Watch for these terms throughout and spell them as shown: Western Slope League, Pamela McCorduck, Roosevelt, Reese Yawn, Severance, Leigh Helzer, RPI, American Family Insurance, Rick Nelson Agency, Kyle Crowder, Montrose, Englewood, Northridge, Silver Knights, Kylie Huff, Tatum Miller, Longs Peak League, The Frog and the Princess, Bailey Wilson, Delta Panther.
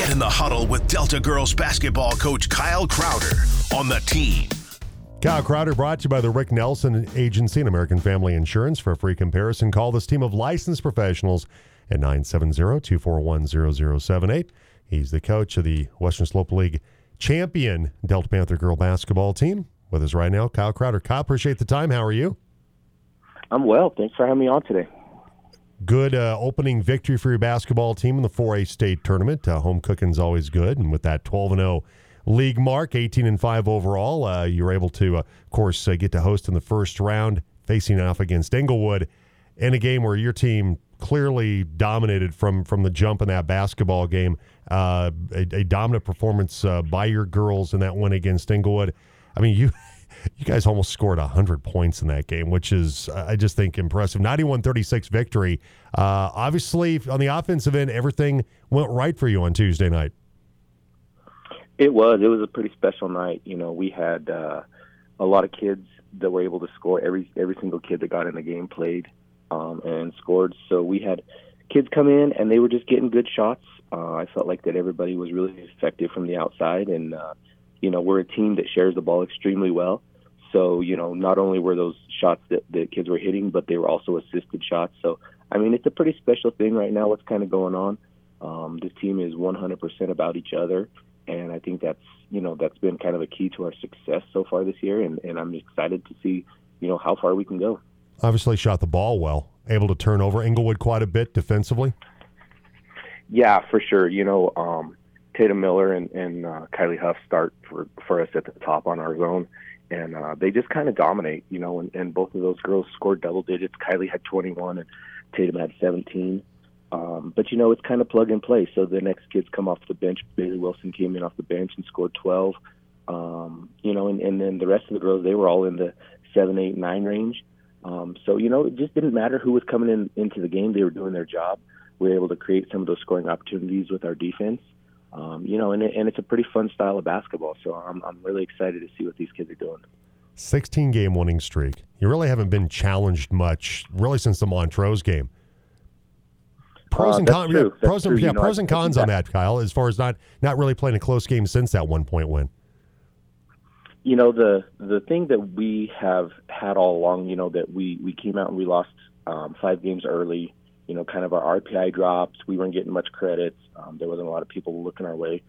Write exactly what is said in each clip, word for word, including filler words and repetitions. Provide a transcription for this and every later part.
Get in the huddle with Delta Girls basketball coach Kyle Crowder on the team. Kyle Crowder brought to you by the Rick Nelson Agency and American Family Insurance. For a free comparison, call this team of licensed professionals at nine seven zero, two four one, zero zero seven eight. He's the coach of the Western Slope League champion Delta Panther girl basketball team. With us right now, Kyle Crowder. Kyle, appreciate the time. How are you? I'm well. Thanks for having me on today. Good uh, opening victory for your basketball team in the four A state tournament. Uh, home cooking's always good, and with that twelve and oh league mark, eighteen and five overall, uh, you were able to, uh, of course, uh, get to host in the first round, facing off against Englewood in a game where your team clearly dominated from from the jump in that basketball game. Uh, a, a dominant performance uh, by your girls in that one against Englewood. I mean, you you guys almost scored one hundred points in that game, which is, I just think, impressive. ninety-one thirty-six victory. Uh, obviously, on the offensive end, everything went right for you on Tuesday night. It was. It was a pretty special night. You know, we had uh, a lot of kids that were able to score. Every every single kid that got in the game played um, and scored. So we had kids come in, and they were just getting good shots. Uh, I felt like that everybody was really effective from the outside, and uh, you know, we're a team that shares the ball extremely well. So, you know, not only were those shots that the kids were hitting, but they were also assisted shots. So, I mean, it's a pretty special thing right now, what's kind of going on. Um, this team is one hundred percent about each other, and I think that's, you know, that's been kind of a key to our success so far this year, and, and I'm excited to see, you know, how far we can go. Obviously shot the ball well, able to turn over Englewood quite a bit defensively. Yeah, for sure. You know, um, Tatum Miller and, and uh, Kylie Huff start for, for us at the top on our zone, and uh, they just kind of dominate, you know, and, and both of those girls scored double digits. Kylie had twenty-one and Tatum had seventeen. Um, but, you know, it's kind of plug and play. So the next kids come off the bench. Bailey Wilson came in off the bench and scored twelve. Um, you know, and, and then the rest of the girls, they were all in the seven, eight, nine range. Um, so, you know, it just didn't matter who was coming in into the game. They were doing their job. We were able to create some of those scoring opportunities with our defense. Um, you know, and and it's a pretty fun style of basketball, so I'm I'm really excited to see what these kids are doing. sixteen-game winning streak. You really haven't been challenged much, really, since the Montrose game. Pros uh, and cons, yeah, pros, and, yeah, you know, pros and cons on that, Kyle, as far as not, not really playing a close game since that one-point win. You know, the the thing that we have had all along, you know, that we, we came out and we lost um, five games early. You know, kind of our R P I drops. We weren't getting much credit. Um, there wasn't a lot of people looking our way.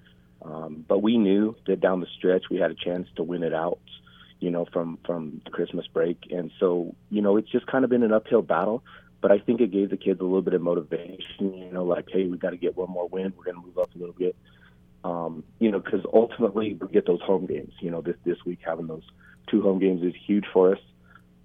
Um, but we knew that down the stretch we had a chance to win it out, you know, from, from the Christmas break. And so, you know, it's just kind of been an uphill battle. But I think it gave the kids a little bit of motivation, you know, like, hey, we've got to get one more win. We're going to move up a little bit, um, you know, because ultimately we get those home games. You know, this, this week having those two home games is huge for us.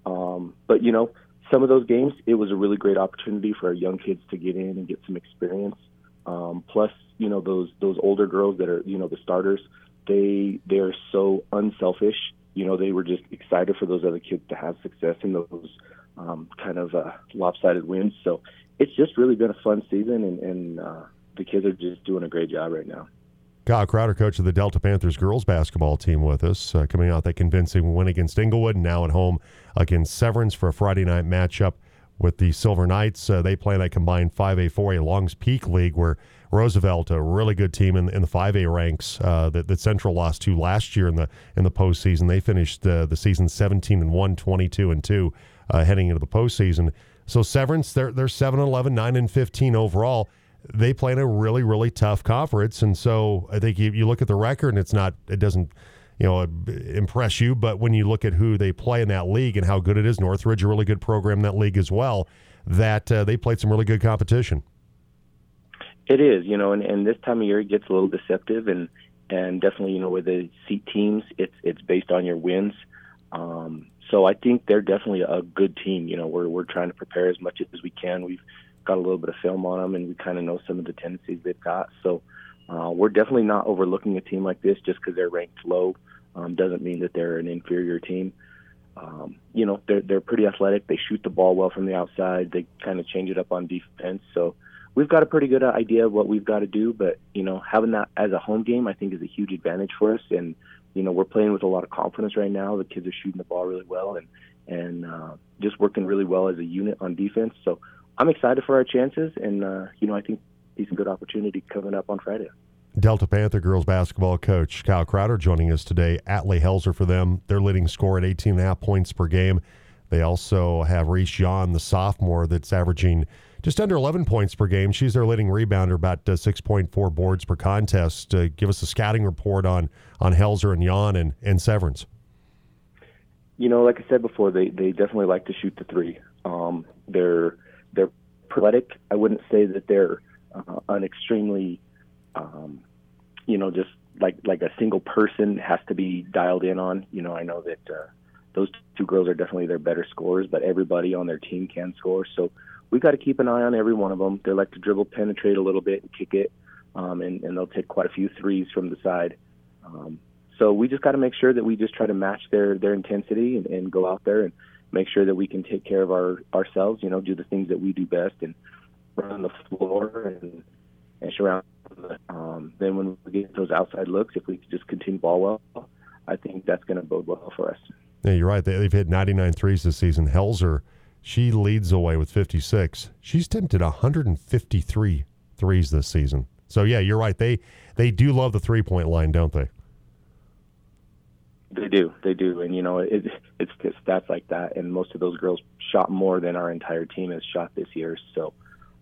Um, but, you know, some of those games, it was a really great opportunity for our young kids to get in and get some experience. Um, plus, you know, those those older girls that are, you know, the starters, they they are so unselfish. You know, they were just excited for those other kids to have success in those um, kind of uh, lopsided wins. So it's just really been a fun season, and, and uh, the kids are just doing a great job right now. Kyle Crowder, coach of the Delta Panthers girls basketball team, with us, uh, coming out that convincing win against Englewood, and now at home against Severance for a Friday night matchup with the Silver Knights. Uh, they play in that combined five A, four A Longs Peak League, where Roosevelt, a really good team in, in the five A ranks uh, that, that Central lost to last year in the in the postseason. They finished uh, the season seventeen and one, twenty-two and two, uh, heading into the postseason. So Severance, they're they're seven and eleven, nine and fifteen overall. They play in a really, really tough conference, and so I think you, you look at the record, and it's not, it doesn't, you know, impress you. But when you look at who they play in that league and how good it is, Northridge, a really good program in that league as well. That uh, they played some really good competition. It is, you know, and, and this time of year it gets a little deceptive, and and definitely, you know, with the seed teams, it's it's based on your wins. Um, so I think they're definitely a good team. You know, we're we're trying to prepare as much as we can. We've got a little bit of film on them, and we kind of know some of the tendencies they've got. So uh, we're definitely not overlooking a team like this just because they're ranked low. Um, doesn't mean that they're an inferior team. Um, you know, they're they're pretty athletic. They shoot the ball well from the outside. They kind of change it up on defense. So we've got a pretty good idea of what we've got to do. But, you know, having that as a home game, I think, is a huge advantage for us. And, you know, we're playing with a lot of confidence right now. The kids are shooting the ball really well and, and uh, just working really well as a unit on defense. So I'm excited for our chances, and, uh, you know, I think there's a good opportunity coming up on Friday. Delta Panther girls basketball coach Kyle Crowder joining us today at Leigh Helzer for them. Their leading scorer at eighteen and a half points per game. They also have Reese Yawn, the sophomore, that's averaging just under eleven points per game. She's their leading rebounder, about uh, six point four boards per contest. Uh, give us a scouting report on on Helzer and Yawn and, and Severance. You know, like I said before, they, they definitely like to shoot the three. Um, they're they're athletic. I wouldn't say that they're uh, an extremely Um, you know, just like like a single person has to be dialed in on. You know, I know that uh, those two girls are definitely their better scorers, but everybody on their team can score. So we got to keep an eye on every one of them. They like to dribble, penetrate a little bit, and kick it, um, and, and they'll take quite a few threes from the side. Um, so we just got to make sure that we just try to match their, their intensity and, and go out there and make sure that we can take care of our ourselves, you know, do the things that we do best and run on the floor and, and surround. Um, then when we get those outside looks, if we just continue ball well, I think that's going to bode well for us. Yeah, you're right. They've hit ninety-nine threes this season. Helzer, she leads away with fifty-six. She's attempted one hundred fifty-three threes this season. So, yeah, you're right. They they do love the three-point line, don't they? They do. They do. And, you know, it, it's stats like that. And most of those girls shot more than our entire team has shot this year. So,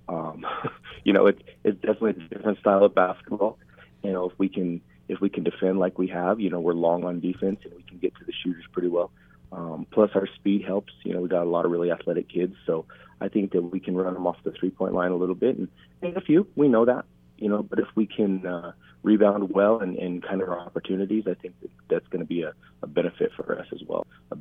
Um, you know, it's it's definitely a different style of basketball. You know, if we can if we can defend like we have, you know, we're long on defense and we can get to the shooters pretty well. Um, plus, our speed helps. You know, we got a lot of really athletic kids, so I think that we can run them off the three point line a little bit and, and a few. We know that, you know, but if we can uh, rebound well and, and kind of our opportunities, I think that that's going to be a, a benefit for us as well. A